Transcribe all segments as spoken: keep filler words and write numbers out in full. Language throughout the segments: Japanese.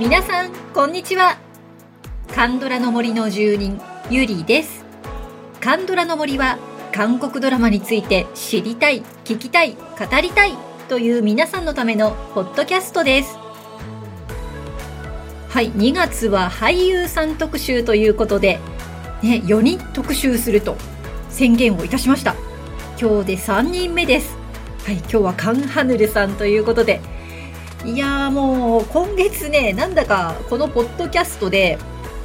皆さんこんにちは。カンドラの森の住人ゆりです。カンドラの森は韓国ドラマについて知りたい、聞きたい、語りたいという皆さんのためのポッドキャストです。はい、にがつは俳優さん特集ということで、ね、よにん特集すると宣言をいたしました。今日でさんにんめです。はい、今日はカンハヌルさんということで、いやーもう今月ね、なんだかこのポッドキャストで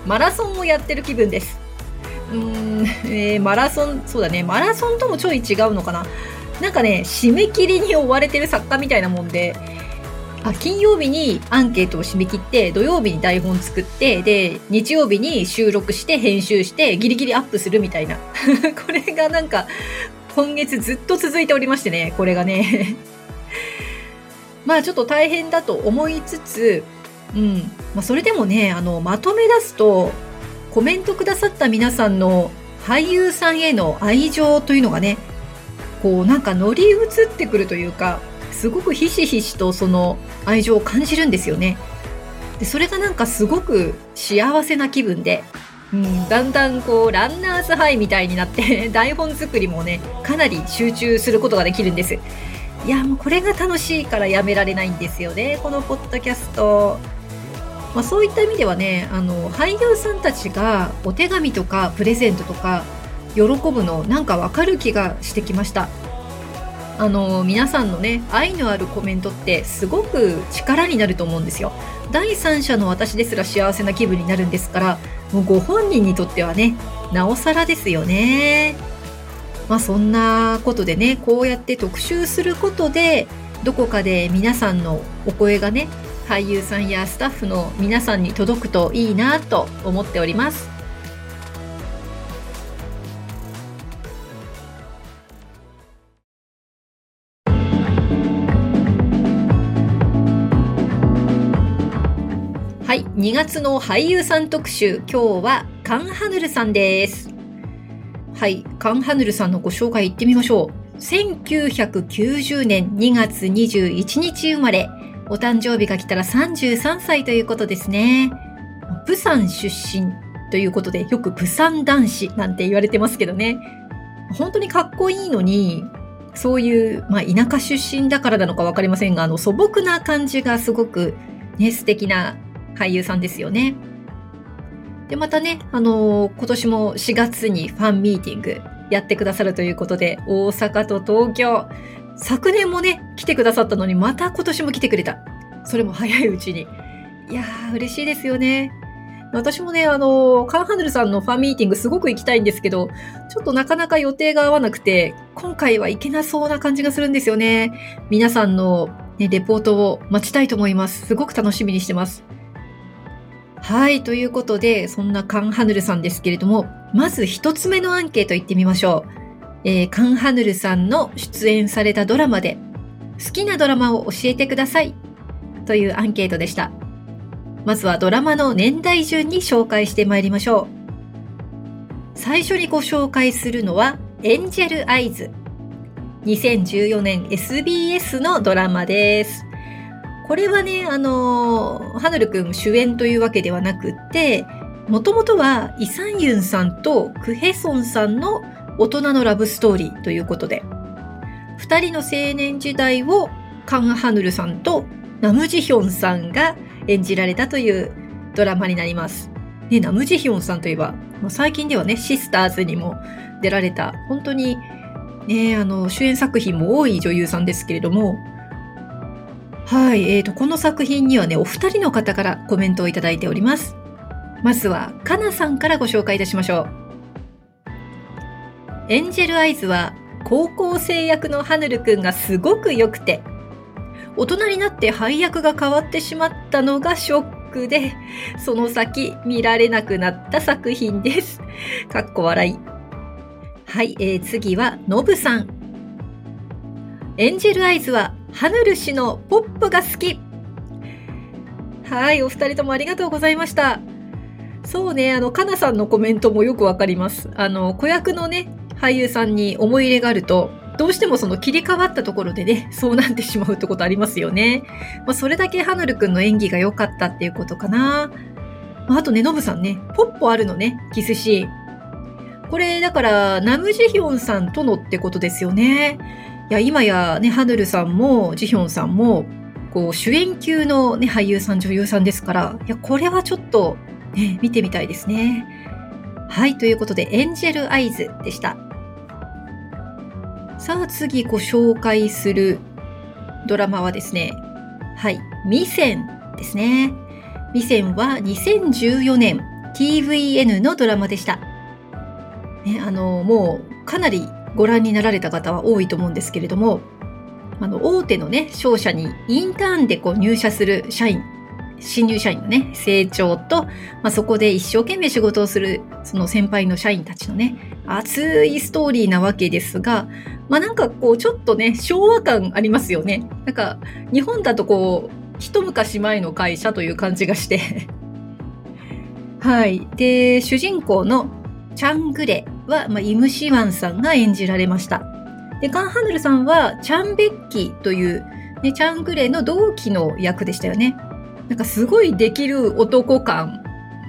マラソンをやってる気分です。うーん、えー、マラソン、そうだね、マラソンともちょい違うのかな。なんかね、締め切りに追われてる作家みたいなもんで、あ、金曜日にアンケートを締め切って、土曜日に台本作って、で日曜日に収録して編集してギリギリアップするみたいなこれがなんか今月ずっと続いておりましてね、これがねまあちょっと大変だと思いつつ、うん、まあ、それでもね、あのまとめ出すと、コメントくださった皆さんの俳優さんへの愛情というのがね、こうなんか乗り移ってくるというか、すごくひしひしとその愛情を感じるんですよね。でそれがなんかすごく幸せな気分で、うん、だんだんこうランナーズハイみたいになって台本作りもね、かなり集中することができるんです。いや、もうこれが楽しいからやめられないんですよね、このポッドキャスト。まあ、そういった意味ではね、あの俳優さんたちがお手紙とかプレゼントとか喜ぶの、なんかわかる気がしてきました。あの皆さんのね、愛のあるコメントってすごく力になると思うんですよ。第三者の私ですら幸せな気分になるんですから、もうご本人にとってはね、なおさらですよね。まあ、そんなことでね、こうやって特集することで、どこかで皆さんのお声がね、俳優さんやスタッフの皆さんに届くといいなと思っております。はい、にがつの俳優さん特集、今日はカンハヌルさんです。はい、カンハヌルさんのご紹介いってみましょう。せんきゅうひゃくきゅうじゅうねんにがつにじゅういちにち生まれ、お誕生日が来たらさんじゅうさんさいということですね。釜山出身ということで、よく釜山男子なんて言われてますけどね。本当にかっこいいのに、そういう、まあ、田舎出身だからなのか分かりませんが、あの素朴な感じがすごく、ね、素敵な俳優さんですよね。でまたね、あのー、今年もしがつにファンミーティングやってくださるということで、大阪と東京、昨年もね来てくださったのに、また今年も来てくれた。それも早いうちに。いやー、嬉しいですよね。私もね、あのー、カンハヌルさんのファンミーティングすごく行きたいんですけど、ちょっとなかなか予定が合わなくて、今回は行けなそうな感じがするんですよね。皆さんの、ね、レポートを待ちたいと思います。すごく楽しみにしてます。はい、ということで、そんなカンハヌルさんですけれども、まず一つ目のアンケート行ってみましょう。えー、カンハヌルさんの出演されたドラマで好きなドラマを教えてくださいというアンケートでした。まずはドラマの年代順に紹介してまいりましょう。最初にご紹介するのはエンジェルアイズ、にせんじゅうよねん エスビーエス のドラマです。これはね、あのー、ハヌル君主演というわけではなくて、もともとはイ・サンユンさんとクヘソンさんの大人のラブストーリーということで、二人の青年時代をカン・ハヌルさんとナムジヒョンさんが演じられたというドラマになります。ね、ナムジヒョンさんといえば、まあ、最近ではね、シスターズにも出られた、本当に、ね、あの主演作品も多い女優さんですけれども、はい、えーと、この作品にはね、お二人の方からコメントをいただいております。まずは、かなさんからご紹介いたしましょう。エンジェルアイズは、高校生役のハヌルくんがすごく良くて、大人になって配役が変わってしまったのがショックで、その先見られなくなった作品です。かっこ笑い。はい、えー、次は、のぶさん。エンジェルアイズは、ハヌル氏のポップが好き。はい、お二人ともありがとうございました。そうね、あのかなさんのコメントもよくわかります。あの子役のね、俳優さんに思い入れがあると、どうしてもその切り替わったところでね、そうなってしまうってことありますよね。まあ、それだけはなるくんの演技が良かったっていうことかな。まあ、あとね、のぶさんね、ポッポあるのね、キスシーン。これだからナムジヒョンさんとのってことですよね。いや、今やね、ハヌルさんもジヒョンさんもこう主演級の、ね、俳優さん女優さんですから、いや、これはちょっと、ね、見てみたいですね。はい、ということでエンジェルアイズでした。さあ次ご紹介するドラマはですね、はい、ミセンですね。ミセンはにせんじゅうよねん ティーブイエヌ のドラマでした、ね。あのもうかなりご覧になられた方は多いと思うんですけれども、あの大手のね商社にインターンでこう入社する社員、新入社員のね成長と、まあ、そこで一生懸命仕事をするその先輩の社員たちのね熱いストーリーなわけですが、まあ、なんかこうちょっとね昭和感ありますよね。なんか日本だとこう一昔前の会社という感じがしてはい。で、主人公のチャングレは、まあ、イムシワンさんが演じられました。で、カンハヌルさんはチャンベッキという、ね、チャングレの同期の役でしたよね。なんかすごいできる男感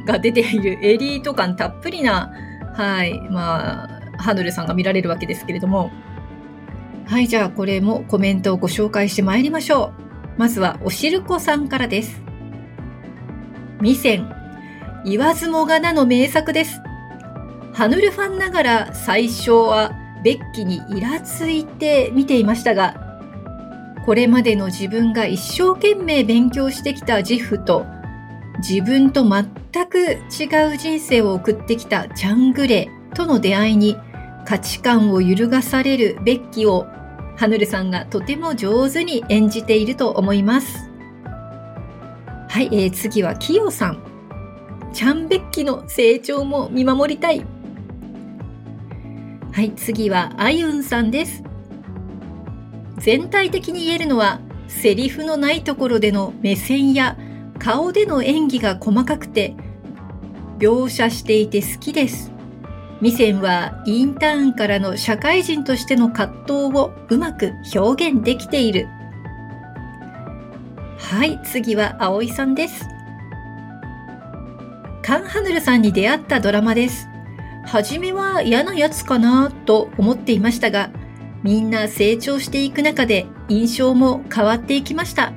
が出ている、エリート感たっぷりな、はい、まあ、ハヌルさんが見られるわけですけれども。はい、じゃあこれもコメントをご紹介してまいりましょう。まずはおしるこさんからです。ミセン、言わずもがなの名作です。ハヌルファンながら最初はベッキにイラついて見ていましたが、これまでの自分が一生懸命勉強してきたジフと、自分と全く違う人生を送ってきたチャングレとの出会いに価値観を揺るがされるベッキをハヌルさんがとても上手に演じていると思います。はい、えー、次はキヨさん。チャンベッキの成長も見守りたい。はい、次はアユンさんです。全体的に言えるのは、セリフのないところでの目線や顔での演技が細かくて、描写していて好きです。ミセンはインターンからの社会人としての葛藤をうまく表現できている。はい、次は葵さんです。カンハヌルさんに出会ったドラマです。はじめは嫌なやつかなと思っていましたが、みんな成長していく中で印象も変わっていきました。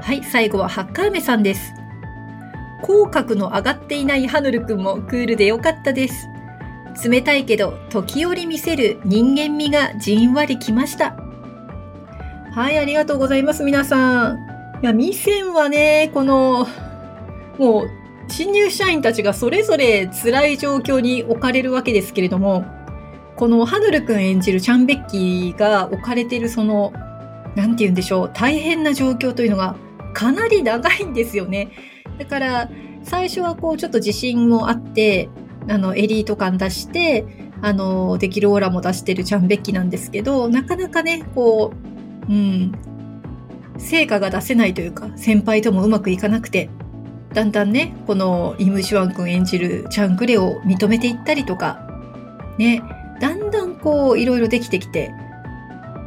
はい、最後はハッカーメさんです。口角の上がっていないハヌルくんもクールでよかったです。冷たいけど時折見せる人間味がじんわりきました。はい、ありがとうございます皆さん。いや、ミセンはね、このもう新入社員たちがそれぞれ辛い状況に置かれるわけですけれども、このハヌルくん演じるチャンベッキが置かれているその、なんて言うんでしょう、大変な状況というのがかなり長いんですよね。だから最初はこうちょっと自信もあって、あのエリート感出して、あのできるオーラも出してるチャンベッキなんですけど、なかなかね、こう、うん、成果が出せないというか、先輩ともうまくいかなくて、だんだんね、このイムシワン君演じるチャングレを認めていったりとか、ね、だんだんこういろいろできてきて、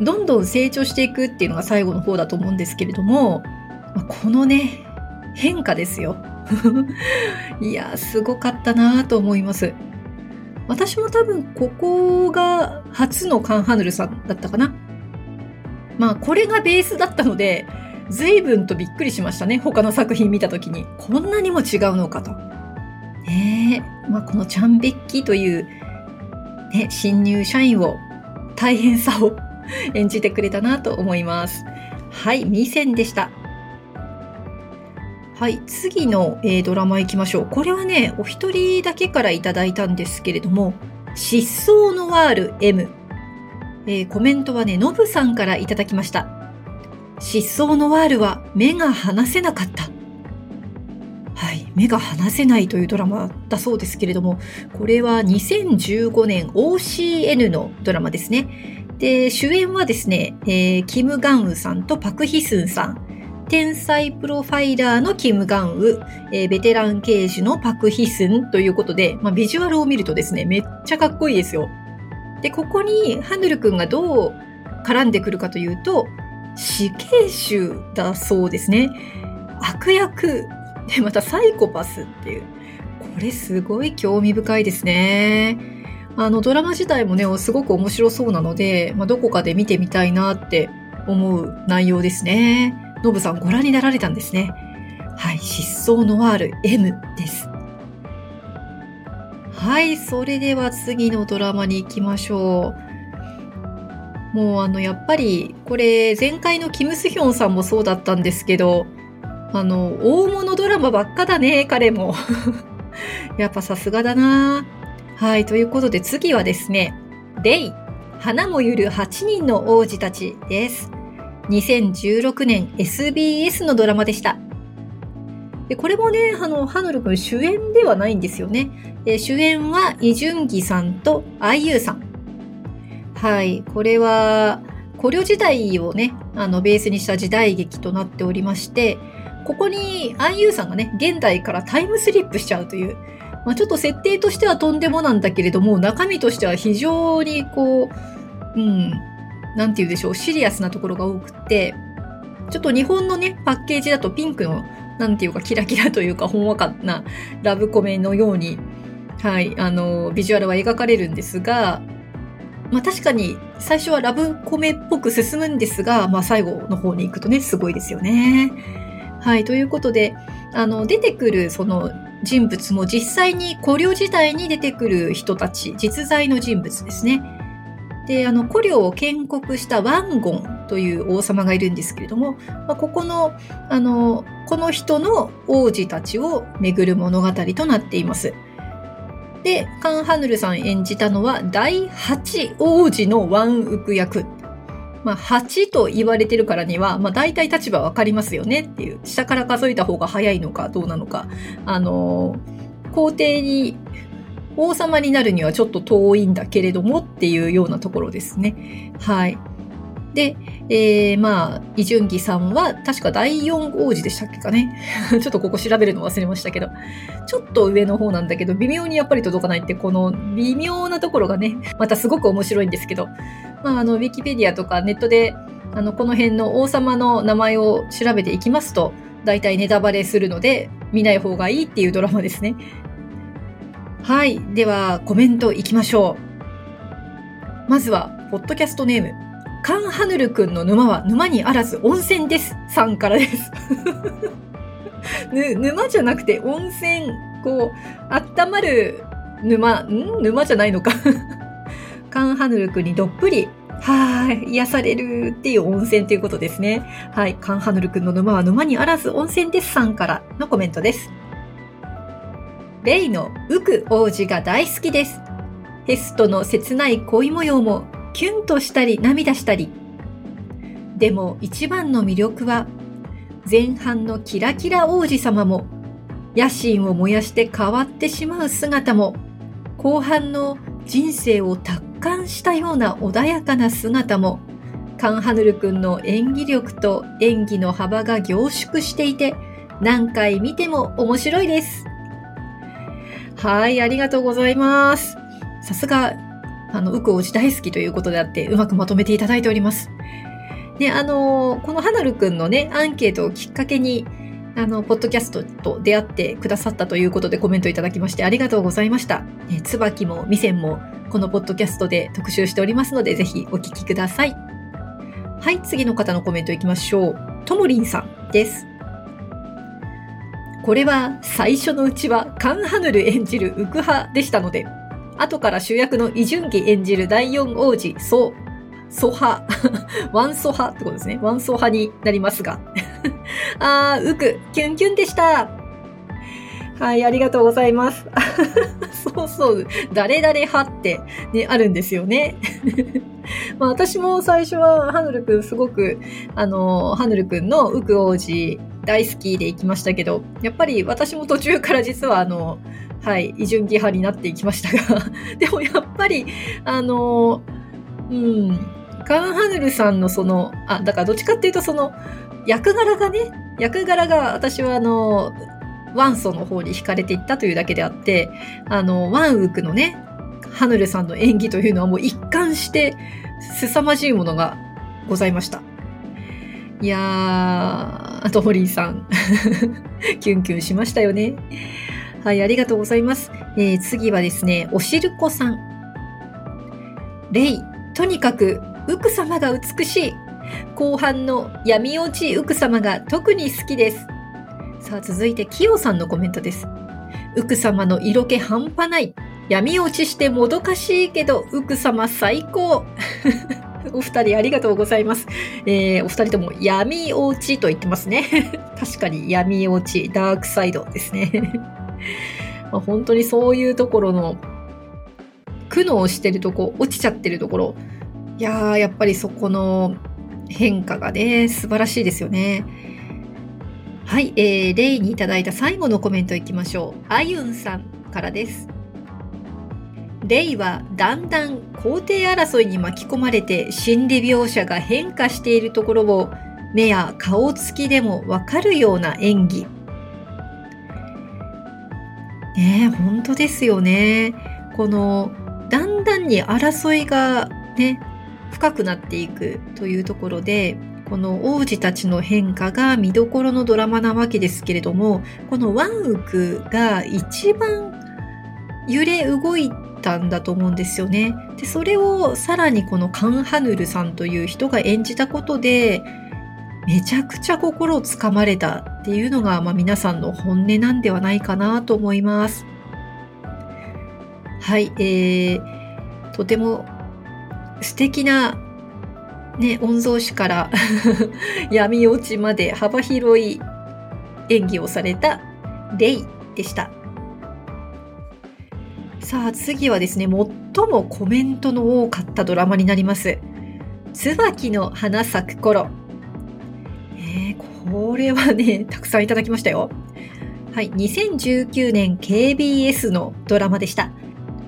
どんどん成長していくっていうのが最後の方だと思うんですけれども、このね、変化ですよ。いや、すごかったなと思います。私も多分ここが初のカンハヌルさんだったかな。まあこれがベースだったので、随分とびっくりしましたね。他の作品見たときに、こんなにも違うのかと。ねえ、まあ、このチャンベッキという、ね、新入社員を、大変さを演じてくれたなと思います。はい、ミセンでした。はい、次の、えー、ドラマ行きましょう。これはね、お一人だけからいただいたんですけれども、失踪のワール M、えー。コメントはね、ノブさんからいただきました。失踪のワールは目が離せなかった。はい、目が離せないというドラマだそうですけれども、これはにせんじゅうごねん オーシーエヌ のドラマですね。で、主演はですね、えー、キム・ガンウさんとパク・ヒスンさん、天才プロファイラーのキム・ガンウ、えー、ベテラン刑事のパク・ヒスンということで、まあ、ビジュアルを見るとですね、めっちゃかっこいいですよ。でここにハヌル君がどう絡んでくるかというと、死刑囚だそうですね。悪役でまたサイコパスっていう、これすごい興味深いですね。あのドラマ自体もねすごく面白そうなので、まあ、どこかで見てみたいなって思う内容ですね。ノブさんご覧になられたんですね。はい、失踪ノワール エム です。はい、それでは次のドラマに行きましょう。もうあのやっぱりこれ前回のキムスヒョンさんもそうだったんですけど、あの大物ドラマばっかだね彼もやっぱさすがだな。はい、ということで次はですね、デイ花もゆるはちにんの王子たちです。にせんじゅうろくねん エスビーエス のドラマでした。でこれもねあのハヌル君主演ではないんですよね。で主演はイジュンギさんとアイユーさん。はい、これは古領時代をねあのベースにした時代劇となっておりまして、ここに アイユー さんがね現代からタイムスリップしちゃうという、まあ、ちょっと設定としてはとんでもなんだけれども、中身としては非常にこう、うん、なんて言うでしょう、シリアスなところが多くて、ちょっと日本のねパッケージだとピンクのなんていうかキラキラというかほんわかなラブコメのように、はい、あのビジュアルは描かれるんですが、まあ、確かに最初はラブコメっぽく進むんですが、まあ、最後の方に行くとねすごいですよね。はい、ということであの出てくるその人物も実際に古領時代に出てくる人たち、実在の人物ですね。であの古領を建国したワンゴンという王様がいるんですけれども、まあ、ここの、あのこの人の王子たちを巡る物語となっています。で、カン・ハヌルさん演じたのはだいはち王子のワンウク役。まあ、はちと言われてるからには、まあ、大体立場わかりますよねっていう、下から数えた方が早いのかどうなのか、あのー、皇帝に、王様になるにはちょっと遠いんだけれどもっていうようなところですね。はい。で、えー、まあ、イ・ジュンギさんは確かだいよん王子でしたっけかね。ちょっとここ調べるの忘れましたけど、ちょっと上の方なんだけど、微妙にやっぱり届かないって、この微妙なところがね、またすごく面白いんですけど、まあ、あの、ウィキペディアとかネットで、あの、この辺の王様の名前を調べていきますと、大体ネタバレするので、見ない方がいいっていうドラマですね。はい。では、コメントいきましょう。まずは、ポッドキャストネーム。カンハヌルくんの沼は沼にあらず温泉ですさんからです、ね、沼じゃなくて温泉、こう温まる沼ん沼じゃないのかカンハヌルくんにどっぷりはーい癒されるっていう温泉ということですね。はい、カンハヌルくんの沼は沼にあらず温泉ですさんからのコメントです。レイのウク王子が大好きです。テストの切ない恋模様もキュンとしたり涙したり、でも一番の魅力は前半のキラキラ王子様も野心を燃やして変わってしまう姿も、後半の人生を達観したような穏やかな姿も、カンハヌル君の演技力と演技の幅が凝縮していて何回見ても面白いです。はい、ありがとうございます。さすがあの、ウク王子大好きということであって、うまくまとめていただいております。で、あのー、このハナルくんのね、アンケートをきっかけに、あの、ポッドキャストと出会ってくださったということでコメントいただきましてありがとうございました。え、椿もミセンもこのポッドキャストで特集しておりますので、ぜひお聞きください。はい、次の方のコメントいきましょう。ともりんさんです。これは最初のうちはカンハヌル演じるウク派でしたので、後から主役のイ・ジュンギ演じるだいよん王子、ソ、ソ派、ワンソ派ってことですね。ワンソ派になりますが。あー、ウク、キュンキュンでした。はい、ありがとうございます。そうそう、誰々派って、ね、あるんですよね。まあ、私も最初はハヌルくんすごく、あの、ハヌルくんのウク王子大好きで行きましたけど、やっぱり私も途中から実はあの、はい、イ・ジュンギ派になっていきましたが、でもやっぱり、あの、うん、カン・ハヌルさんのその、あ、だからどっちかっていうとその、役柄がね、役柄が私はあの、ワンソの方に惹かれていったというだけであって、あの、ワンウクのね、ハヌレさんの演技というのはもう一貫して凄まじいものがございました。いやー、あとホリーさんキュンキュンしましたよね。はい、ありがとうございます。えー、次はですね、おしるこさん、レイ、とにかくウク様が美しい、後半の闇落ちウク様が特に好きです。さあ続いてキヨさんのコメントです。ウク様の色気半端ない、闇落ちしてもどかしいけどウク様最高お二人ありがとうございます。えー、お二人とも闇落ちと言ってますね確かに闇落ち、ダークサイドですねまあ本当にそういうところの苦悩してるとこ、落ちちゃってるところ、いやーやっぱりそこの変化がね素晴らしいですよね。はい、えー、レイにいただいた最後のコメントいきましょう。あゆんさんからです。レイはだんだん皇帝争いに巻き込まれて心理描写が変化しているところを目や顔つきでもわかるような演技ね。え、本当ですよね。このだんだんに争いがね深くなっていくというところで、この王子たちの変化が見どころのドラマなわけですけれども、このワンウクが一番揺れ動いたんだと思うんですよね。で、それをさらにこのカンハヌルさんという人が演じたことで、めちゃくちゃ心をつかまれたっていうのが、まあ、皆さんの本音なんではないかなと思います。はい、えー、とても素敵な、ね、御曹司から闇落ちまで幅広い演技をされたレイでした。さあ次はですね、最もコメントの多かったドラマになります。椿の花咲く頃、えー、これはねたくさんいただきましたよ。はい、にせんじゅうきゅうねん ケービーエス のドラマでした。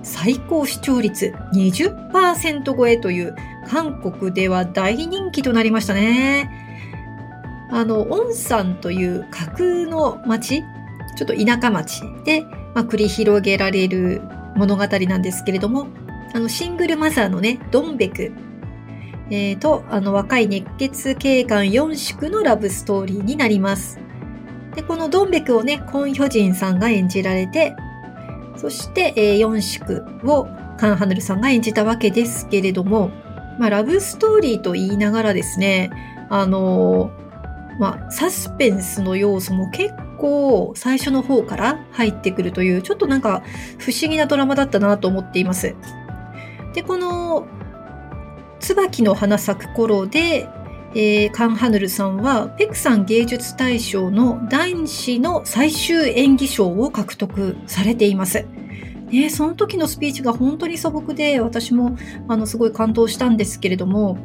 最高視聴率 にじゅっパーセント 超えという韓国では大人気となりましたね。あのオンサンという架空の町、ちょっと田舎町で、まあ、繰り広げられる物語なんですけれども、あのシングルマザーのねドンベク、えー、とあの若い熱血警官ヨンシクのラブストーリーになります。でこのドンベクをねコンヒョジンさんが演じられて、そして、えー、ヨンシクをカンハヌルさんが演じたわけですけれども、まあ、ラブストーリーと言いながらですね、あのーまあ、サスペンスの要素も結構最初の方から入ってくるという、ちょっとなんか不思議なドラマだったなと思っています。でこの椿の花咲く頃で、えー、カンハヌルさんはペクサン芸術大賞の男子の最終演技賞を獲得されています、ね、その時のスピーチが本当に素朴で、私もあのすごい感動したんですけれども、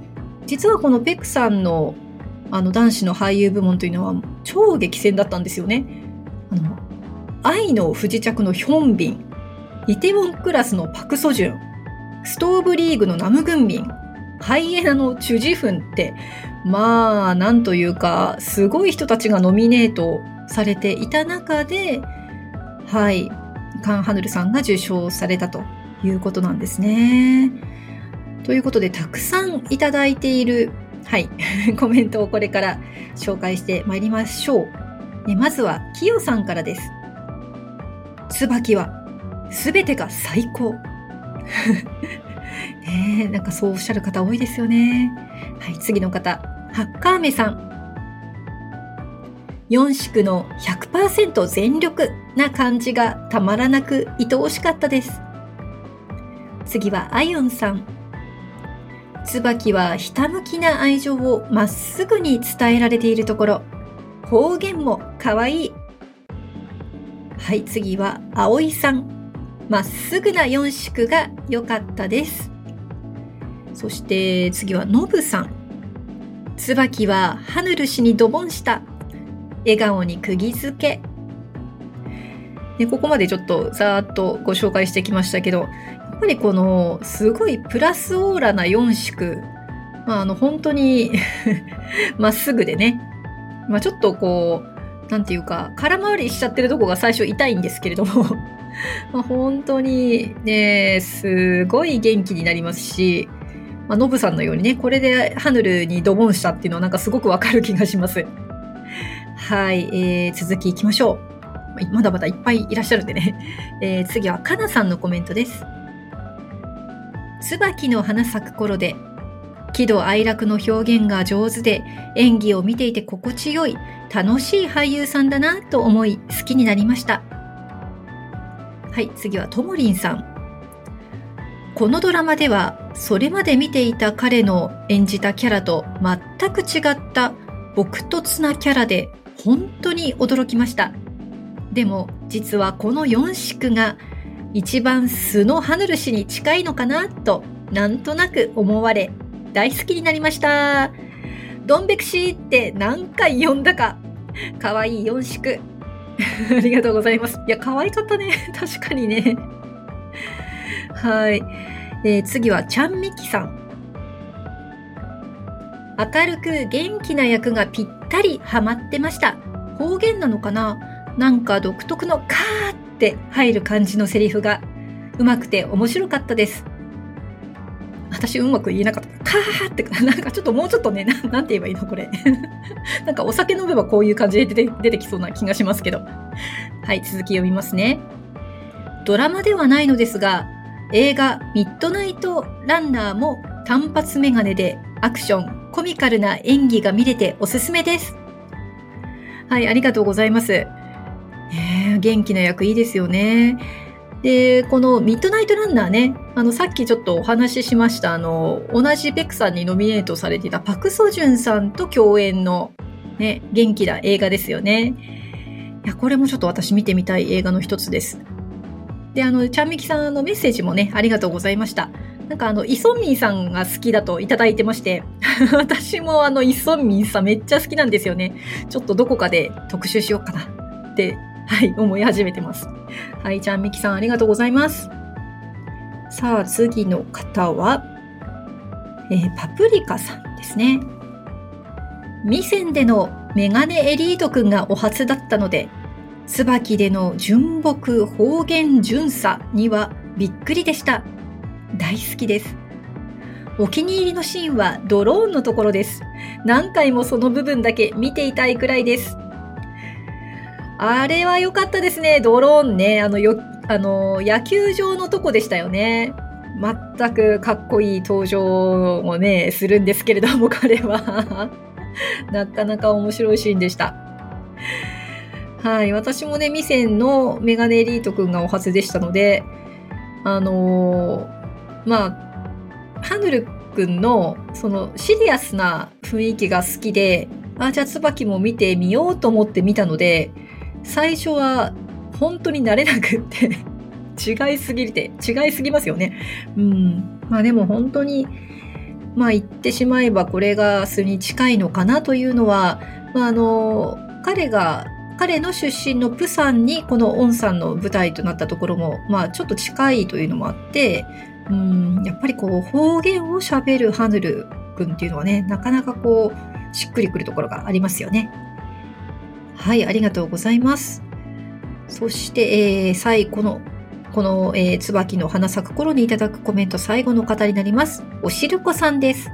実はこのペクサンのあの男子の俳優部門というのは超激戦だったんですよね。あの愛の不時着のヒョンビン、イテウォンクラスのパクソジュン、ストーブリーグのナムグンミン、ハイエナのチュジフンって、まあなんというかすごい人たちがノミネートされていた中で、はい、カンハヌルさんが受賞されたということなんですね。ということでたくさんいただいている、はい、コメントをこれから紹介してまいりましょう。えまずはキヨさんからです。椿はすべてが最高ねえ、なんかそうおっしゃる方多いですよね。はい、次の方、ハッカーメさん。ヨンシクの ひゃくパーセント 全力な感じがたまらなく愛おしかったです。次はアユンさん。椿はひたむきな愛情をまっすぐに伝えられているところ、方言もかわいい。はい、次はアオイさん。まっすぐなヨンシクが良かったです。そして次はノブさん。椿はハヌル氏にドボンした。笑顔に釘付け。でここまでちょっとざーっとご紹介してきましたけど、やっぱりこのすごいプラスオーラなヨンシク、まあ、あの本当にまっすぐでね、まあ、ちょっとこうなんていうか空回りしちゃってるとこが最初痛いんですけれどもまあ、本当にね、すごい元気になりますし、まあ、ノブさんのようにね、これでハヌルにドボンしたっていうのはなんかすごくわかる気がします。はい、えー、続きいきましょう。まだまだいっぱいいらっしゃるんでね。えー、次はかなさんのコメントです。椿の花咲く頃で、喜怒哀楽の表現が上手で、演技を見ていて心地よい、楽しい俳優さんだなと思い、好きになりました。はい、次はともりんさん。このドラマでは、それまで見ていた彼の演じたキャラと全く違った朴訥なキャラで、本当に驚きました。でも、実はこのよん色が、一番素のハヌル氏に近いのかなと、なんとなく思われ、大好きになりました。ドンベクシーって何回読んだか。かわいいよん色。ありがとうございます。いや、かわいかったね。確かにね。はい、えー。次はちゃんみきさん。明るく元気な役がぴったりハマってました。方言なのかな？なんか独特のカーって入る感じのセリフがうまくて面白かったです。私うまく言えなかった。カーって、なんかちょっともうちょっとね、な, なんて言えばいいのこれ。なんかお酒飲めばこういう感じで出て、出てきそうな気がしますけど。はい、続き読みますね。ドラマではないのですが、映画ミッドナイトランナーも単発メガネでアクション、コミカルな演技が見れておすすめです。はい、ありがとうございます。えー、元気な役いいですよね。で、このミッドナイトランナーね、あの、さっきちょっとお話ししました、あの、同じペクさんにノミネートされていたパクソジュンさんと共演のね、元気な映画ですよね。いや、これもちょっと私見てみたい映画の一つです。で、あの、ちゃんみきさんのメッセージもね、ありがとうございました。なんかあの、イソンミンさんが好きだといただいてまして、私もあの、イソンミンさんめっちゃ好きなんですよね。ちょっとどこかで特集しようかなって、はい、思い始めてます。はい、ちゃんみきさんありがとうございます。さあ、次の方は、えー、パプリカさんですね。ミセンでのメガネエリートくんがお初だったので、椿での純朴方言純さにはびっくりでした。大好きです。お気に入りのシーンはドローンのところです。何回もその部分だけ見ていたいくらいです。あれは良かったですね。ドローンね。あの、よ、あの、野球場のとこでしたよね。全くかっこいい登場をね、するんですけれども、彼は。なかなか面白いシーンでした。はい。私もね、ミセンのメガネエリートくんがお初でしたので、あのー、まあ、ハヌルくんの、その、シリアスな雰囲気が好きで、あ、じゃあ、椿も見てみようと思って見たので、最初は本当に慣れなくって違いすぎて違いすぎますよね。うん。まあでも本当にまあ言ってしまえばこれが素に近いのかなというのは、まああの彼が彼の出身のプサンにこのオンさんの舞台となったところもまあちょっと近いというのもあって、うんやっぱりこう方言を喋るハヌル君っていうのはねなかなかこうしっくりくるところがありますよね。はい、ありがとうございます。そして、えー、最後の、この、えー、椿の花咲く頃にいただくコメント、最後の方になります。おしるこさんです。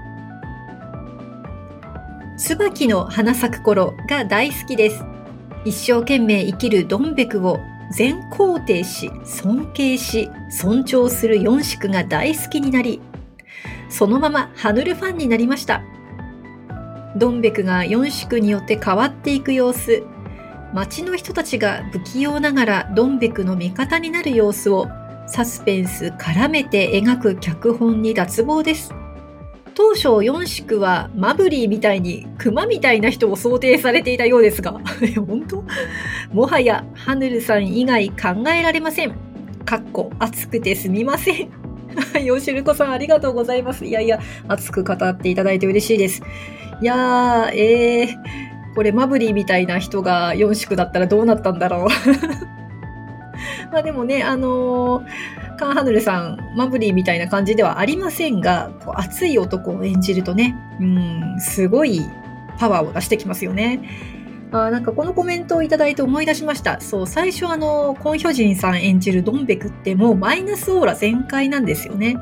椿の花咲く頃が大好きです。一生懸命生きるどんべくを全肯定し、尊敬し、尊重する四色が大好きになり、そのままハヌルファンになりました。どんべくが四色によって変わっていく様子、町の人たちが不器用ながらどんべくの味方になる様子をサスペンス絡めて描く脚本に脱帽です。当初四色はマブリーみたいに熊みたいな人を想定されていたようですが、本当？もはやハヌルさん以外考えられません。かっこ熱くてすみません。よしるこさんありがとうございます。いやいや、熱く語っていただいて嬉しいです。いやー、えー。これマブリーみたいな人がよん色だったらどうなったんだろう。まあでもね、あのー、カンハヌルさん、マブリーみたいな感じではありませんが、こう熱い男を演じるとね、うん、すごいパワーを出してきますよね。あ、なんかこのコメントをいただいて思い出しました。そう、最初あのコンヒョジンさん演じるドンベクってもうマイナスオーラ全開なんですよね。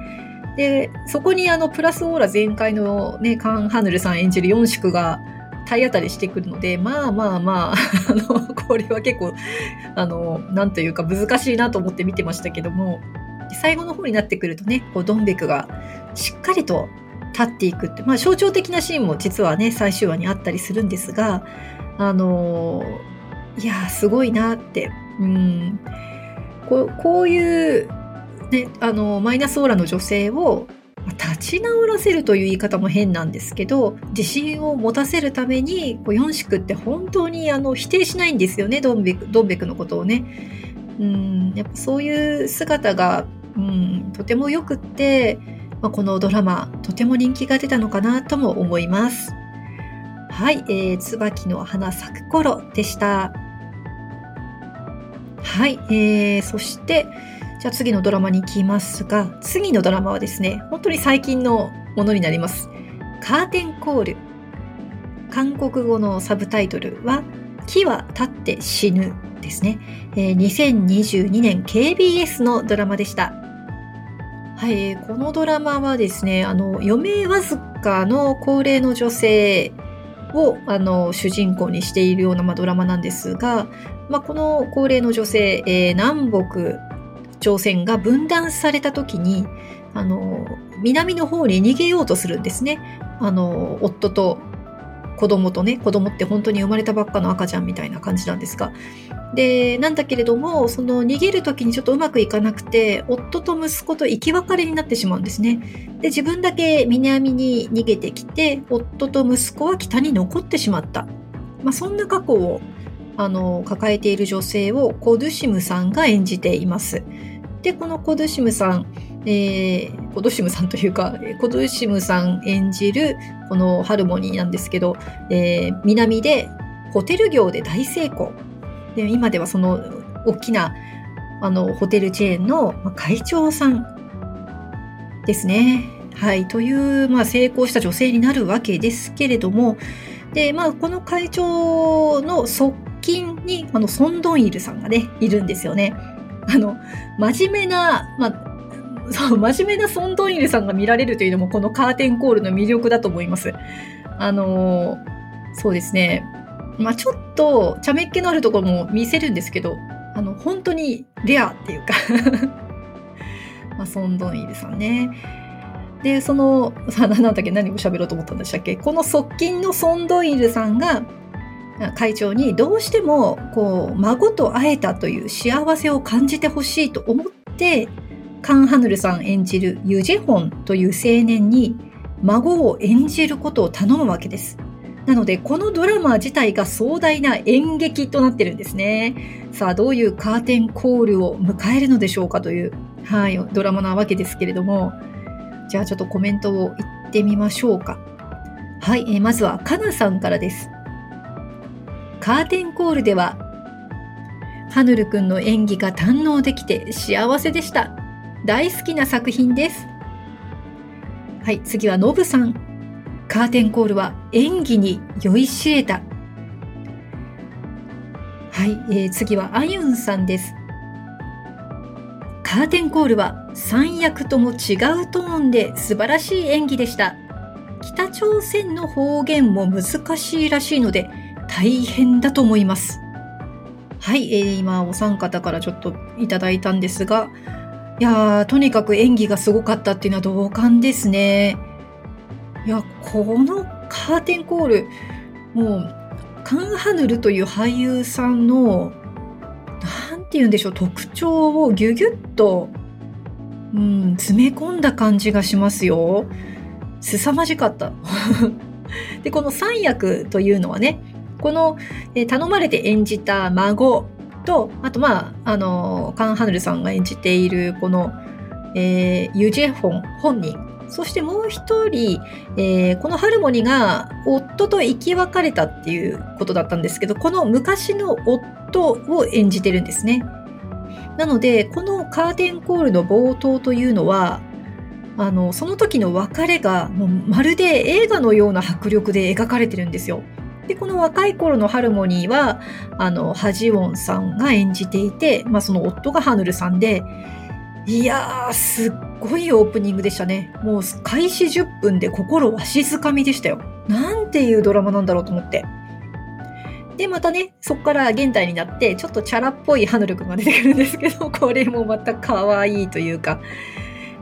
でそこにあのプラスオーラ全開の、ね、カン・ハヌルさん演じる四宿が体当たりしてくるので、まあまあまああのこれは結構あのなんというか難しいなと思って見てましたけども、最後の方になってくるとね、こうドンベクがしっかりと立っていくって、まあ、象徴的なシーンも実はね最終話にあったりするんですが、あのいやすごいなって、うん、こう、こういう、ね、あのマイナスオーラの女性を立ち直らせるという言い方も変なんですけど、自信を持たせるためにこうヨンシクって本当にあの否定しないんですよね、ドンベク、ドンベクのことをね。うん、やっぱそういう姿が、うん、とてもよくって、まあ、このドラマとても人気が出たのかなとも思います。はい、えー、椿の花咲く頃でした。はい、えー、そしてじゃあ次のドラマに行きますが、次のドラマはですね、本当に最近のものになります。カーテンコール。韓国語のサブタイトルは、木は立って死ぬですね。えー、にせんにじゅうにねん ケービーエス のドラマでした。はい、このドラマはですね、あの余命わずかの高齢の女性をあの主人公にしているような、まあ、ドラマなんですが、まあ、この高齢の女性、えー、南北朝鮮が分断された時にあの南の方に逃げようとするんですね。あの夫と子供とね、子供って本当に生まれたばっかの赤ちゃんみたいな感じなんですが、でなんだけれどもその逃げる時にちょっとうまくいかなくて、夫と息子と生き別れになってしまうんですね。で自分だけ南に逃げてきて、夫と息子は北に残ってしまった、まあ、そんな過去をあの抱えている女性をコ・ドゥシムさんが演じています。でこのコ・ドゥシムさん、えー、コ・ドゥシムさんというかコ・ドゥシムさん演じるこのハルモニーなんですけど、えー、南でホテル業で大成功で、今ではその大きなあのホテルチェーンの会長さんですね、はい、という、まあ、成功した女性になるわけですけれども、で、まあ、この会長の側近にあのソンドンイルさんがねいるんですよね。あの真面目な、まあ、そう真面目なソンドンイルさんが見られるというのもこのカーテンコールの魅力だと思います。あのそうですね、まあ、ちょっと茶目っ気のあるところも見せるんですけど、あの本当にレアっていうか、まあ、ソンドンイルさんね。でそのさ何だっけ何を喋ろうと思ったんでしたっけ。この側近のソンドンイルさんが会長にどうしてもこう孫と会えたという幸せを感じてほしいと思って、カン・ハヌルさん演じるユジェホンという青年に孫を演じることを頼むわけです。なのでこのドラマ自体が壮大な演劇となってるんですね。さあどういうカーテンコールを迎えるのでしょうかという、はい、ドラマなわけですけれども、じゃあちょっとコメントを言ってみましょうか。はい、えー、まずはカナさんからです。カーテンコールではハヌルくんの演技が堪能できて幸せでした。大好きな作品です。はい、次はノブさん。カーテンコールは演技に酔いしれた。はい、えー、次はアユンさんです。カーテンコールは三役とも違うトーンで素晴らしい演技でした。北朝鮮の方言も難しいらしいので大変だと思います。はい、えー、今お三方からちょっといただいたんですが、いやとにかく演技がすごかったっていうのは同感ですね。いやこのカーテンコール、もうカンハヌルという俳優さんのなんていうんでしょう、特徴をギュギュッと、うん、詰め込んだ感じがしますよ。凄まじかった。でこの三役というのはね、この頼まれて演じた孫と、あとまああのカン・ハヌルさんが演じているこの、えー、ユジェホン本人、そしてもう一人、えー、このハルモニが夫と生き別れたっていうことだったんですけど、この昔の夫を演じてるんですね。なのでこのカーテンコールの冒頭というのは、あのその時の別れがもうまるで映画のような迫力で描かれてるんですよ。でこの若い頃のハルモニーはあのハジウォンさんが演じていて、まあ、その夫がハヌルさんで、いやーすっごいオープニングでしたね。もう開始じゅっぷんで心は静かみでしたよ。なんていうドラマなんだろうと思って。でまたね、そこから現代になってちょっとチャラっぽいハヌルくんが出てくるんですけど、これもまた可愛いというか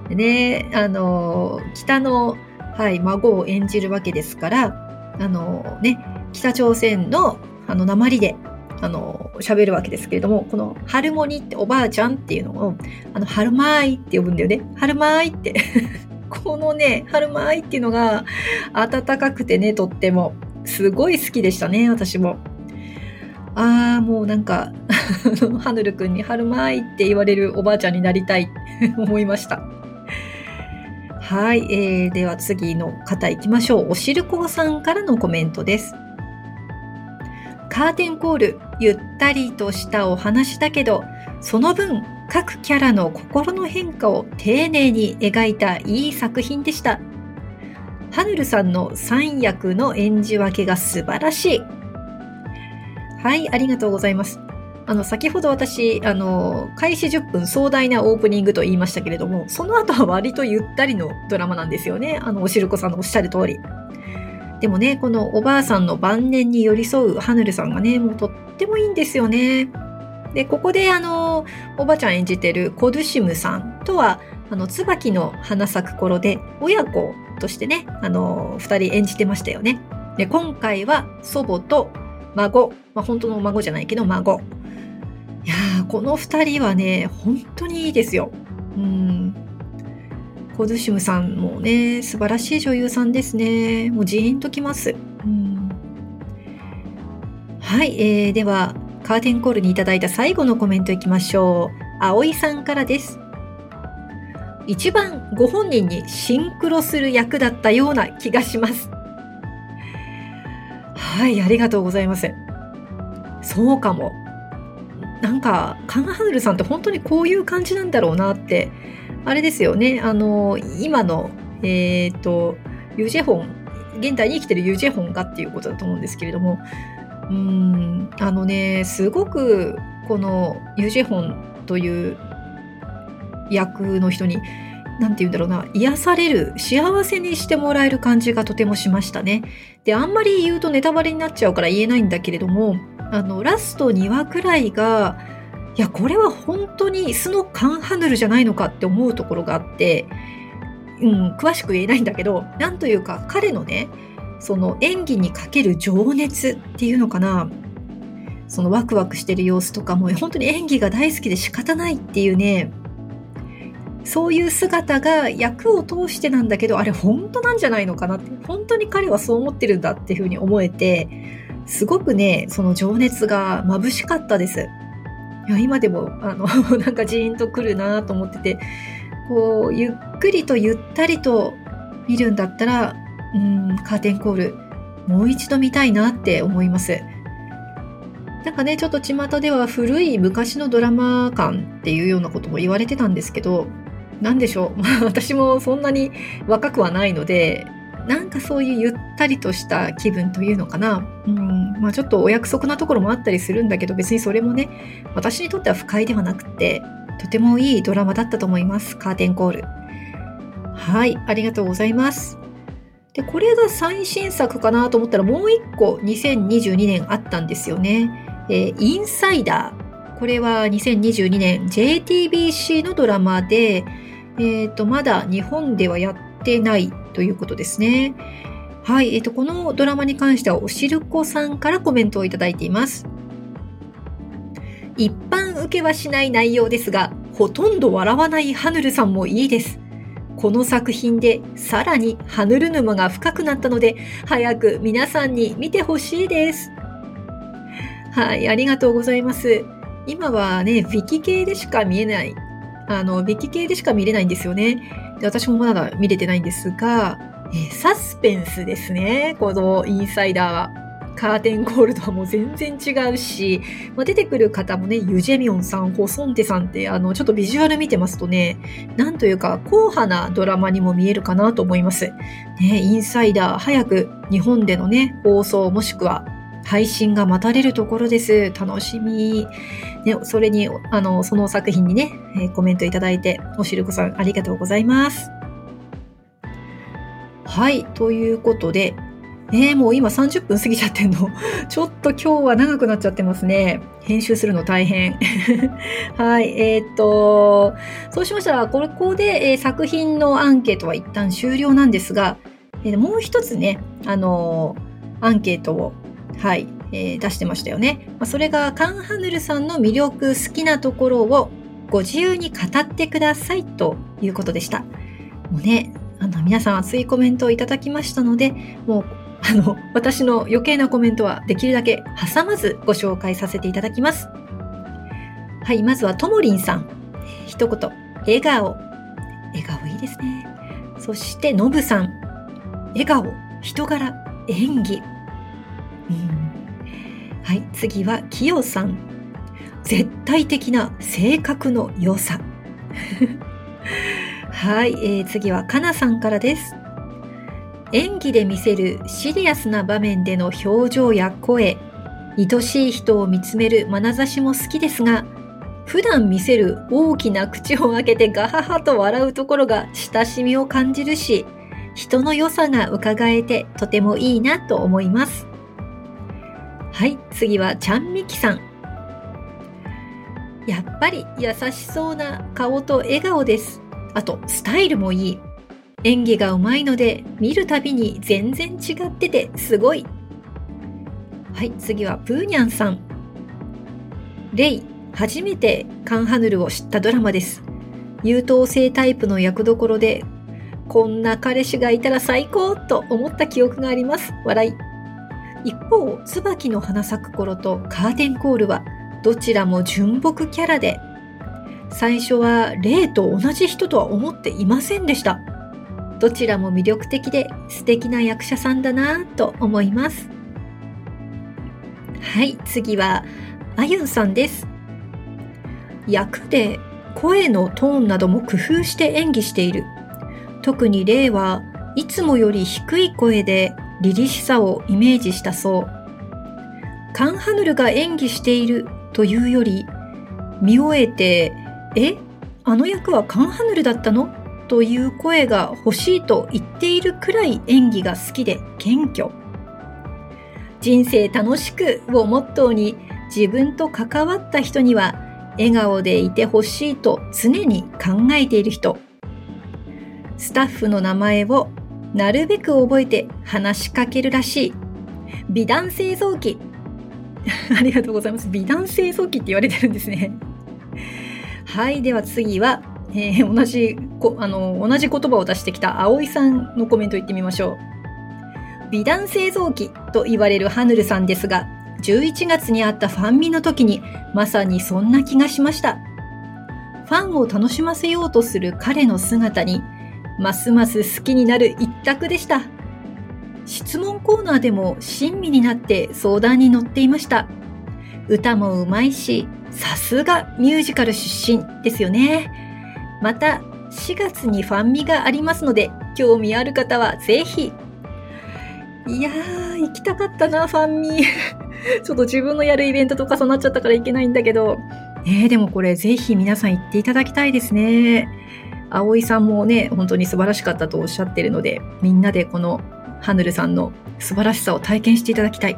でね、あの北の、はい、孫を演じるわけですから、あのね北朝鮮のあの訛りであの喋るわけですけれども、このハルモニっておばあちゃんっていうのをあのハルマーイって呼ぶんだよね。ハルマーイってこのねハルマーイっていうのが温かくてね、とってもすごい好きでしたね、私も。あーもうなんかハヌルくんにハルマーイって言われるおばあちゃんになりたいと思いました。はい、えー、では次の方いきましょう。おしるこさんからのコメントです。カーテンコール、ゆったりとしたお話だけど、その分各キャラの心の変化を丁寧に描いたいい作品でした。ハヌルさんの三役の演じ分けが素晴らしい。はい、ありがとうございます。あの先ほど私あの開始じゅっぷん壮大なオープニングと言いましたけれども、その後は割とゆったりのドラマなんですよね。あのおしるこさんのおっしゃる通りでもね、このおばあさんの晩年に寄り添うハヌルさんがね、もうとってもいいんですよね。でここであのおばあちゃん演じてるコドゥシムさんとはあの椿の花咲く頃で親子としてね、あのふたり演じてましたよね。で今回は祖母と孫、まあ、本当の孫じゃないけど孫、いやーこのふたりはね本当にいいですよ。うん、コドゥシムさんもね素晴らしい女優さんですね。もうジーンときます。うん、はい、えー、ではカーテンコールにいただいた最後のコメントいきましょう。葵さんからです。一番ご本人にシンクロする役だったような気がします。はい、ありがとうございます。そうかも。なんかカンハヌルさんって本当にこういう感じなんだろうなって、あれですよね、あの今のえっとユジェホン、現代に生きてるユジェホンがっていうことだと思うんですけれども、うーん、あのねすごくこのユジェホンという役の人になんて言うんだろうな、癒される、幸せにしてもらえる感じがとてもしましたね。であんまり言うとネタバレになっちゃうから言えないんだけれども、あのラストにわくらいが、いやこれは本当に素のカンハヌルじゃないのかって思うところがあって、うん、詳しく言えないんだけど、なんというか彼のねその演技にかける情熱っていうのかな、そのワクワクしてる様子とかも本当に演技が大好きで仕方ないっていうね、そういう姿が役を通してなんだけど、あれ本当なんじゃないのかなって、本当に彼はそう思ってるんだっていうふうに思えて、すごくねその情熱が眩しかったです。いや今でもあのなんかジーンとくるなと思ってて、こうゆっくりとゆったりと見るんだったら、うーん、カーテンコールもう一度見たいなって思います。なんかねちょっと巷では古い昔のドラマ感っていうようなことも言われてたんですけど、なんでしょう私もそんなに若くはないので、なんかそういうゆったりとした気分というのかな、うん、まあ、ちょっとお約束なところもあったりするんだけど、別にそれもね私にとっては不快ではなくて、とてもいいドラマだったと思います。カーテンコール、はい、ありがとうございます。でこれが最新作かなと思ったら、もう一個にせんにじゅうにねんあったんですよね、えー、インサイダー。これはにせんにじゅうにねん ジェイティービーシー のドラマで、えーと、まだ日本ではやってないということですね。はい、えーと、このドラマに関してはおしるこさんからコメントをいただいています。一般受けはしない内容ですが、ほとんど笑わないハヌルさんもいいです。この作品でさらにハヌル沼が深くなったので、早く皆さんに見てほしいです。はい、ありがとうございます。今はねウィキ系でしか見えない、あのウィキ系でしか見れないんですよね。で私もまだ見れてないんですが、えー、サスペンスですね。このインサイダーはカーテンコールとはもう全然違うし、まあ、出てくる方もねユジェミョンさん、ホソンテさんって、あのちょっとビジュアル見てますとね、なんというか硬派なドラマにも見えるかなと思います、ね、インサイダー早く日本でのね放送、もしくは配信が待たれるところです。楽しみ、ね、それにあのその作品にね、えー、コメントいただいて、おしるこさんありがとうございます。はい、ということで、えー、もう今さんじゅっぷん過ぎちゃってんのちょっと今日は長くなっちゃってますね。編集するの大変はい、えー、っとそうしましたらここで、えー、作品のアンケートは一旦終了なんですが、えー、もう一つね、あのー、アンケートを、はいえー、出してましたよね。まあ、それがカンハヌルさんの魅力、好きなところをご自由に語ってくださいということでした。もうね、あの皆さん熱いコメントをいただきましたので、もうあの私の余計なコメントはできるだけ挟まずご紹介させていただきます。はい、まずはともりんさん、一言笑顔、笑顔いいですね。そしてのぶさん、笑顔、人柄、演技、うん、はい、次はきよさん、絶対的な性格の良さはい、えー、次はかなさんからです。演技で見せるシリアスな場面での表情や声、愛しい人を見つめる眼差しも好きですが、普段見せる大きな口を開けてガハハと笑うところが親しみを感じるし、人の良さが伺えてとてもいいなと思います。はい、次はちゃんみきさん、やっぱり優しそうな顔と笑顔です。あとスタイルもいい、演技がうまいので見るたびに全然違っててすごい。はい、次はプーニャンさん、レイ、初めてカンハヌルを知ったドラマです。優等生タイプの役どころで、こんな彼氏がいたら最高と思った記憶があります。笑い。一方、椿の花咲く頃とカーテンコールはどちらも純朴キャラで、最初はレイと同じ人とは思っていませんでした。どちらも魅力的で素敵な役者さんだなと思います。はい、次はあゆんさんです。役で声のトーンなども工夫して演技している。特にレイはいつもより低い声で凛々しさをイメージしたそう。カンハヌルが演技しているというより、見終えて、え、あの役はカンハヌルだったの？という声が欲しいと言っているくらい演技が好きで謙虚。人生楽しくをモットーに、自分と関わった人には笑顔でいてほしいと常に考えている人。スタッフの名前をなるべく覚えて話しかけるらしい。美談製造機ありがとうございます。美談製造機って言われてるんですねはい、では次は、えー、同じこあの同じ言葉を出してきた葵さんのコメント言ってみましょう。美談製造機と言われるハヌルさんですが、じゅういちがつにあったファンミの時にまさにそんな気がしました。ファンを楽しませようとする彼の姿にますます好きになる一択でした。質問コーナーでも親身になって相談に乗っていました。歌もうまいし、さすがミュージカル出身ですよね。またしがつにファンミがありますので、興味ある方はぜひ。いやー、行きたかったなファンミちょっと自分のやるイベントと重なっちゃったから行けないんだけど、えー、でもこれぜひ皆さん行っていただきたいですね。葵さんもね、本当に素晴らしかったとおっしゃってるので、みんなでこのハヌルさんの素晴らしさを体験していただきたい。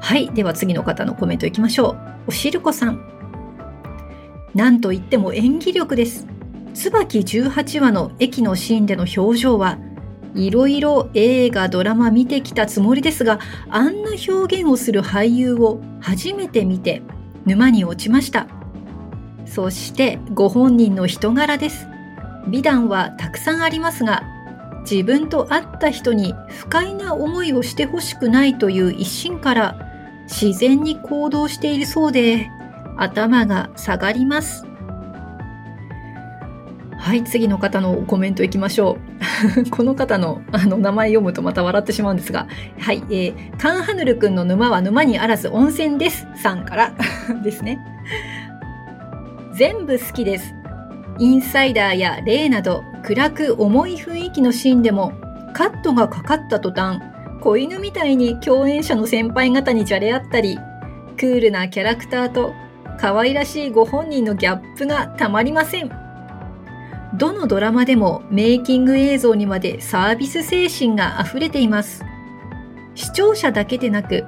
はい、では次の方のコメントいきましょう。おしるこさん、なんといっても演技力です。椿じゅうはちわの駅のシーンでの表情は、いろいろ映画ドラマ見てきたつもりですが、あんな表現をする俳優を初めて見て沼に落ちました。そしてご本人の人柄です。美談はたくさんありますが、自分と会った人に不快な思いをしてほしくないという一心から自然に行動しているそうで、頭が下がります。はい、次の方のコメントいきましょうこの方の、あの名前読むとまた笑ってしまうんですが、はい、えー、カンハヌルくんの沼は沼にあらず温泉ですさんからですね。全部好きです。インサイダーや霊など暗く重い雰囲気のシーンでも、カットがかかった途端子犬みたいに共演者の先輩方にじゃれ合ったり、クールなキャラクターと可愛らしいご本人のギャップがたまりません。どのドラマでもメイキング映像にまでサービス精神があふれています。視聴者だけでなく、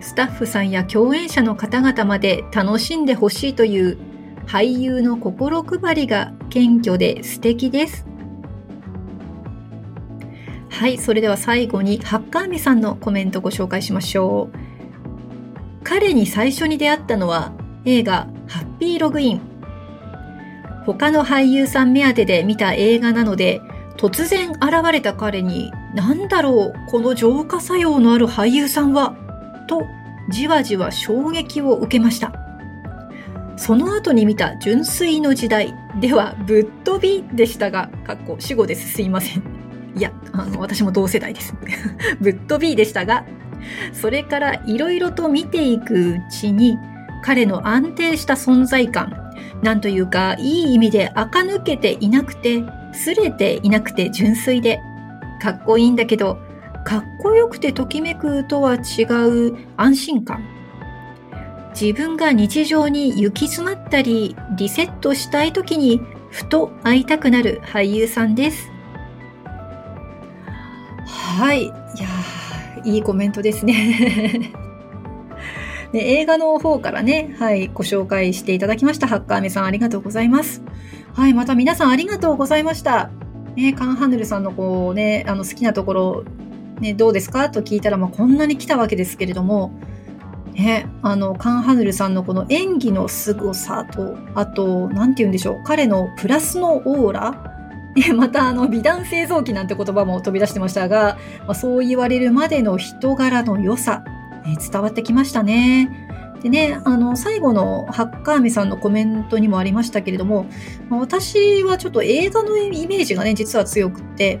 スタッフさんや共演者の方々まで楽しんでほしいという俳優の心配りが謙虚で素敵です。はい、それでは最後にハッカーメさんのコメントをご紹介しましょう。彼に最初に出会ったのは映画ハッピーログイン。他の俳優さん目当てで見た映画なので、突然現れた彼に何だろうこの浄化作用のある俳優さんはとじわじわ衝撃を受けました。その後に見た純粋の時代ではぶっ飛びでしたが、かっこ死語です、すいません。いや、あの私も同世代ですぶっ飛びでしたが、それからいろいろと見ていくうちに彼の安定した存在感、なんというかいい意味で垢抜けていなくて、すれていなくて純粋で、かっこいいんだけどかっこよくてときめくとは違う安心感、自分が日常に行き詰まったりリセットしたいときにふと会いたくなる俳優さんです。はい、いやいいコメントですね、ね、映画の方からね、はい、ご紹介していただきましたハッカーメさん、ありがとうございます。はい、また皆さんありがとうございました。ね、カンハヌルさんのこうね、あの好きなところ、ね、どうですかと聞いたら、まあ、こんなに来たわけですけれども、ね、あのカンハヌルさんのこの演技の凄さと、あとなんて言うんでしょう、彼のプラスのオーラ。またあの美談製造機なんて言葉も飛び出してましたが、まあ、そう言われるまでの人柄の良さ、ね、伝わってきましたね。でね、あの最後のハッカーメさんのコメントにもありましたけれども、まあ、私はちょっと映画のイメージがね実は強くって、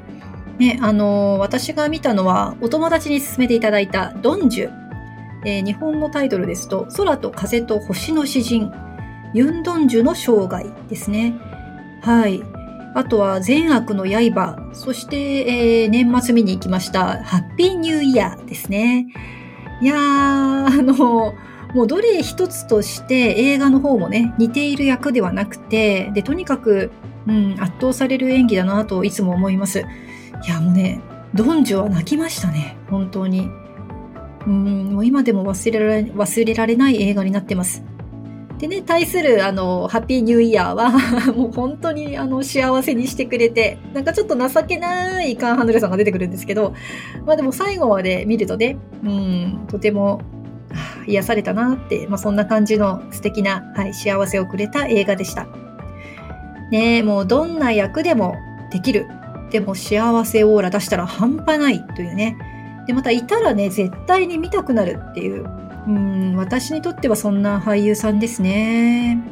ね、あの私が見たのはお友達に勧めていただいたドンジュ、えー、日本のタイトルですと空と風と星の詩人、ユンドンジュの生涯ですね。はい、あとは善悪の刃、そして、えー、年末見に行きましたハッピーニューイヤーですね。いやー、あのもうどれ一つとして映画の方もね似ている役ではなくて、でとにかく、うん、圧倒される演技だなといつも思います。いやもうね、ドンジュは泣きましたね、本当に。うん、もう今でも忘れられ、忘れられない映画になってます。でね、対するあのハッピーニューイヤーはもう本当にあの幸せにしてくれて、なんかちょっと情けないカンハヌルさんが出てくるんですけど、まあでも最後まで見るとね、うん、とても癒されたなって、まあ、そんな感じの素敵な、はい、幸せをくれた映画でした。ねえ、もうどんな役でもできる。でも幸せオーラ出したら半端ないというね。でまたいたらね絶対に見たくなるっていう。うん、私にとってはそんな俳優さんですね。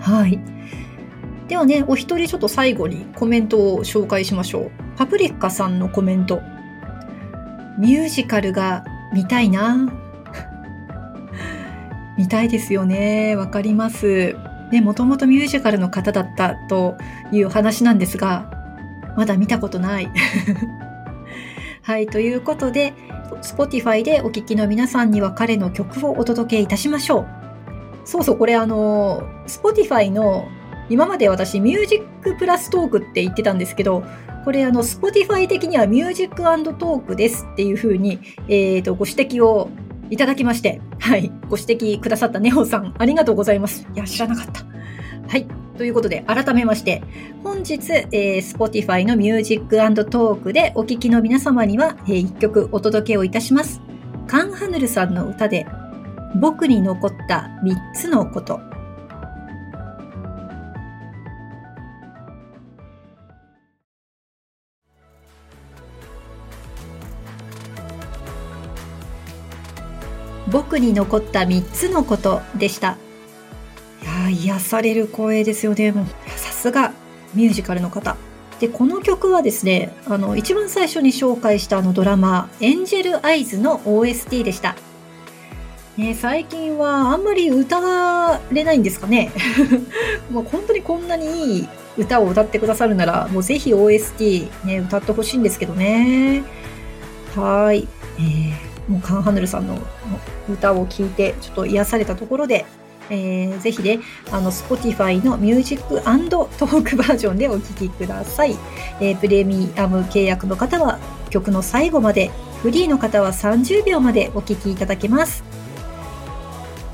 はい。ではね、お一人ちょっと最後にコメントを紹介しましょう。パプリカさんのコメント。ミュージカルが見たいな。見たいですよね。わかります。ね、もともとミュージカルの方だったという話なんですが、まだ見たことない。はい、ということで、Spotify でお聴きの皆さんには彼の曲をお届けいたしましょう。そうそう、これあの Spotify の、今まで私 Music+トーク って言ってたんですけど、これあの Spotify 的には Music&トーク ですっていう風に、えーと、ご指摘をいただきまして、はい、ご指摘くださったネオさん、ありがとうございます。いや、知らなかった。はい、ということで改めまして本日、えー、Spotify の Music&トーク でお聴きの皆様には、えー、いっきょくお届けをいたします。カンハヌルさんの歌で僕に残ったみっつのこと。僕に残ったみっつのことでした。癒される声ですよね。もうさすがミュージカルの方で、この曲はですね、あの一番最初に紹介したあのドラマエンジェルアイズの オーエスティー でした、ね、最近はあんまり歌われないんですかねもう本当にこんなにいい歌を歌ってくださるならもうぜひ オーエスティー、ね、歌ってほしいんですけどね。はい、えー、もうカンハヌルさんの歌を聴いてちょっと癒されたところで、えー、ぜひね、あの Spotify の ミュージックアンドトーク バージョンでお聴きください、えー、プレミアム契約の方は曲の最後まで、フリーの方はさんじゅうびょうまでお聴きいただけます。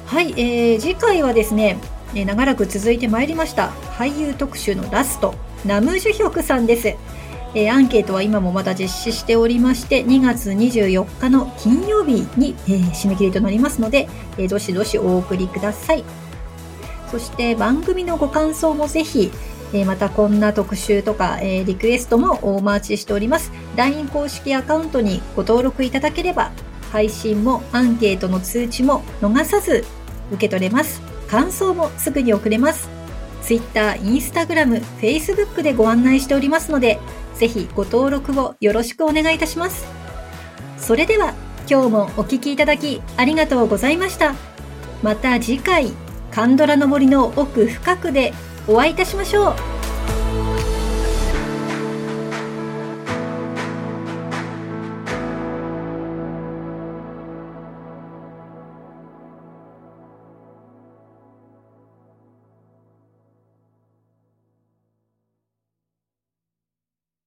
はい、えー、次回はですね、えー、長らく続いてまいりました俳優特集のラスト、ナムジュヒョクさんです。えー、アンケートは今もまだ実施しておりまして、にがつにじゅうよっかの金曜日に、えー、締め切りとなりますので、えー、どしどしお送りください。そして番組のご感想もぜひ、えー、またこんな特集とか、えー、リクエストもお待ちしております。 ライン 公式アカウントにご登録いただければ、配信もアンケートの通知も逃さず受け取れます。感想もすぐに送れます。 Twitter、Instagram、Facebook でご案内しておりますので、ぜひご登録をよろしくお願いいたします。それでは今日もお聞きいただきありがとうございました。また次回、カンドラの森の奥深くでお会いいたしましょう。